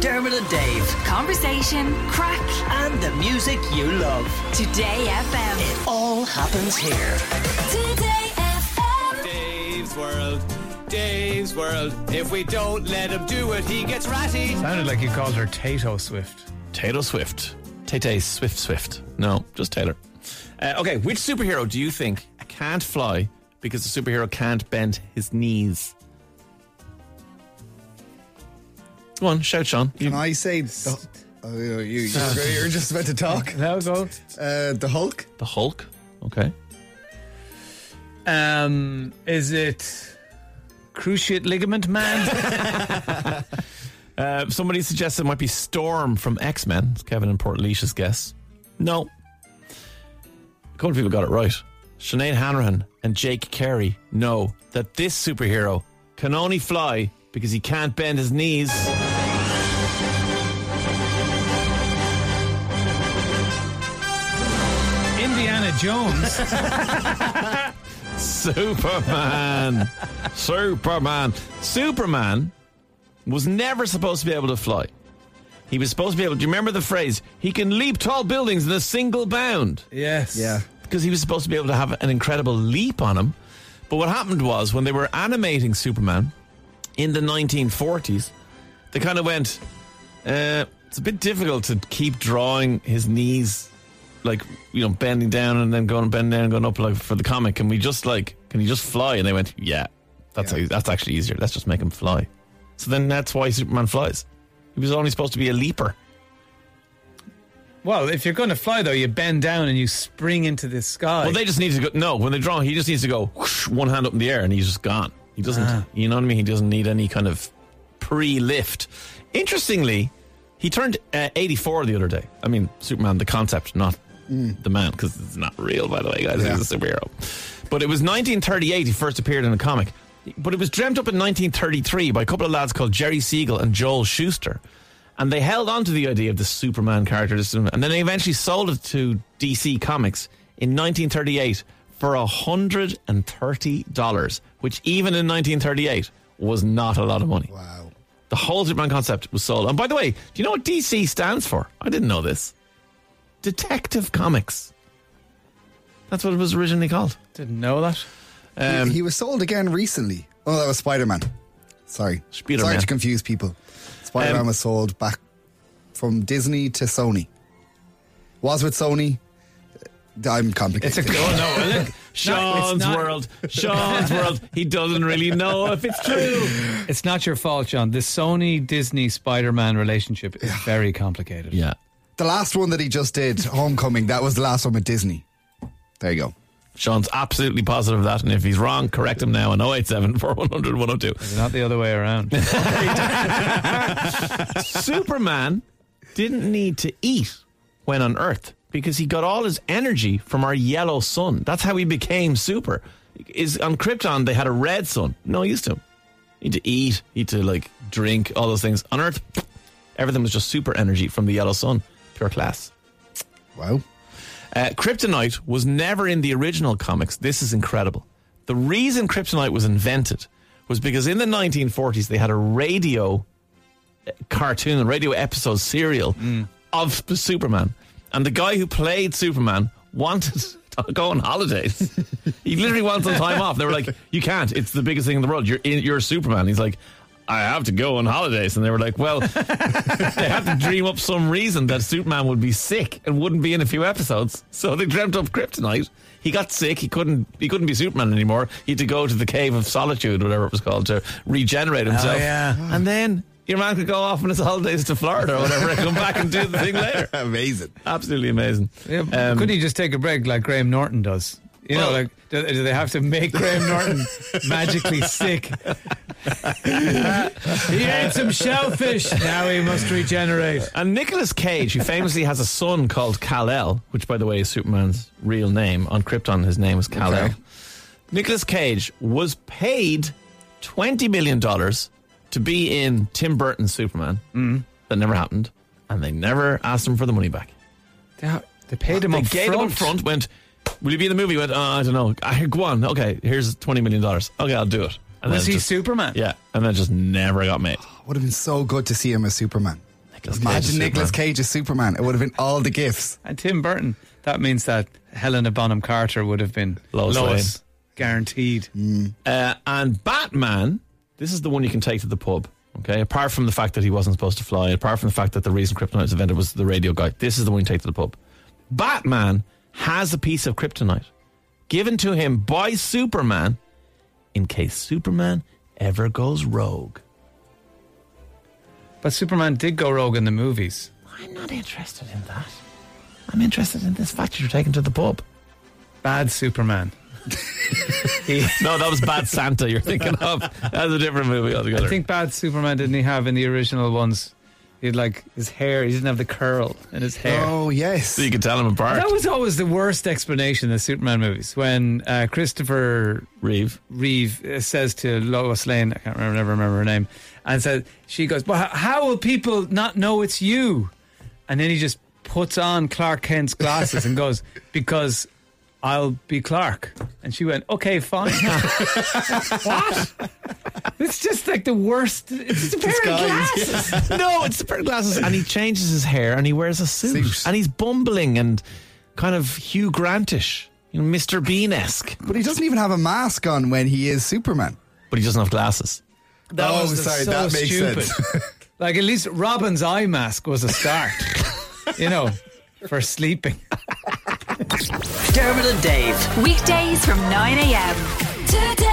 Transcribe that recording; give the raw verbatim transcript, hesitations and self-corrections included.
Dermot and Dave. Conversation, crack, and the music you love. Today F M. It all happens here. Today F M. Dave's World. Dave's World. If we don't let him do it, he gets ratty. Sounded like you called her Tato Swift. Tato Swift. Tay-Tay Swift Swift. No, just Taylor. Uh, okay, which superhero do you think can't fly because the superhero can't bend his knees? Go on, shout, Sean. Can you... I say... The... Oh, you, you're just about to talk. No, go. Uh, the Hulk. The Hulk, okay. Um, is it Cruciate Ligament Man? uh, somebody suggests it might be Storm from X-Men. It's Kevin and Portleash's guess. No. A couple of people got it right. Sinead Hanrahan and Jake Carey know that this superhero can only fly because he can't bend his knees. Indiana Jones. Superman. Superman. Superman was never supposed to be able to fly. He was supposed to be able to, do you remember the phrase, he can leap tall buildings in a single bound? Yes. Yeah. Because he was supposed to be able to have an incredible leap on him. But what happened was, when they were animating Superman in the nineteen forties, they kind of went, uh, it's a bit difficult to keep drawing his knees, like, you know, bending down and then going bending down and going up, like, for the comic. Can we just, like, can he just fly? And they went, yeah, that's yeah. that's actually easier. Let's just make him fly. So then that's why Superman flies. He was only supposed to be a leaper. Well, if you're going to fly, though, you bend down and you spring into the sky. Well, they just need to go, no, when they draw, he just needs to go whoosh, one hand up in the air and he's just gone. He doesn't, ah. you know what I mean? He doesn't need any kind of pre-lift. Interestingly, he turned uh, eighty-four the other day. I mean, Superman, the concept, not mm. the man, because it's not real, by the way, guys. Yeah. He's a superhero. But it was nineteen thirty-eight he first appeared in a comic. But it was dreamt up in nineteen thirty-three by a couple of lads called Jerry Siegel and Joel Schuster. And they held on to the idea of the Superman character. And then they eventually sold it to D C Comics in nineteen thirty-eight for one hundred thirty dollars, which even in nineteen thirty-eight was not a lot of money. Wow. The whole Superman concept was sold. And by the way, do you know what D C stands for? I didn't know this. Detective Comics. That's what it was originally called. Didn't know that. Um, he, he was sold again recently. Oh, that was Spider-Man. Sorry. Spider-Man. Sorry to confuse people. Spider-Man um, was sold back from Disney to Sony. Was with Sony... I'm complicated. It's a, oh, no, look, Sean's no, world. Sean's world. He doesn't really know if it's true. It's not your fault, Sean. The Sony-Disney Spider-Man relationship is very complicated. Yeah. The last one that he just did, Homecoming, that was the last one with Disney. There you go. Sean's absolutely positive of that, and if he's wrong, correct him now on oh eight seven, four one zero zero, one zero two. It's not the other way around. Superman didn't need to eat when on Earth, because he got all his energy from our yellow sun. That's how he became super. Is on Krypton, they had a red sun. No use to him. He had to eat, he had to, like, drink, all those things. On Earth, everything was just super energy from the yellow sun. Pure class. Wow. Uh, kryptonite was never in the original comics. This is incredible. The reason kryptonite was invented was because in the nineteen forties, they had a radio cartoon, a radio episode serial mm. of Superman. And the guy who played Superman wanted to go on holidays. He literally wanted some time off. They were like, you can't. It's the biggest thing in the world. You're in, you're Superman. He's like, I have to go on holidays. And they were like, well, they have to dream up some reason that Superman would be sick and wouldn't be in a few episodes. So they dreamt up kryptonite. He got sick. He couldn't He couldn't be Superman anymore. He had to go to the Cave of Solitude, whatever it was called, to regenerate himself. Oh, yeah. And then... your man could go off on his holidays to Florida or whatever and come back and do the thing later. Amazing. Absolutely amazing. Yeah, um, couldn't he just take a break like Graham Norton does? You well, know, like, do, do they have to make Graham Norton magically sick? uh, he ate some shellfish. Now he must regenerate. And Nicolas Cage, who famously has a son called Kal-El, which, by the way, is Superman's real name. On Krypton, his name is Kal-El. Okay. Nicolas Cage was paid twenty million dollars to be in Tim Burton's Superman. Mm. That never happened. And they never asked him for the money back. They, they paid him they up front. They gave him up front, went, will you be in the movie? He went, oh, I don't know. I, go on. Okay, here's twenty million dollars. Okay, I'll do it. And was he just Superman? Yeah. And then just never got made. Oh, would have been so good to see him as Superman. Nicolas Imagine Cage Nicolas Superman. Cage as Superman. It would have been all the gifts. And Tim Burton. That means that Helena Bonham Carter would have been Lois, Lois Lane. Guaranteed. Mm. Uh, and Batman, this is the one you can take to the pub. Okay, apart from the fact that he wasn't supposed to fly, apart from the fact that the reason Kryptonite was invented was the radio guy, this is the one you take to the pub. Batman has a piece of Kryptonite given to him by Superman in case Superman ever goes rogue. But Superman did go rogue in the movies. I'm not interested in that. I'm interested in this fact you're taking to the pub. Bad Superman. he, no, that was Bad Santa you're thinking of. That's a different movie altogether. I think Bad Superman, didn't he have in the original ones? He'd like his hair, he didn't have the curl in his hair. Oh, yes. So you could tell him apart. That was always the worst explanation in the Superman movies. When uh, Christopher Reeve Reeve says to Lois Lane, I can't remember, never remember her name, and says, she goes, well, how will people not know it's you? And then he just puts on Clark Kent's glasses and goes, because I'll be Clark. And she went, okay, fine. What? It's just like the worst. It's just a pair Disguise. of glasses. No, it's a pair of glasses. And he changes his hair and he wears a suit. suit. And he's bumbling and kind of Hugh Grantish, you know, Mister Bean-esque. But he doesn't even have a mask on when he is Superman. But he doesn't have glasses. That oh, was sorry, so that makes stupid. sense. Like, at least Robin's eye mask was a start, you know, for sleeping. Dermot and Dave. Weekdays from nine a.m. Today.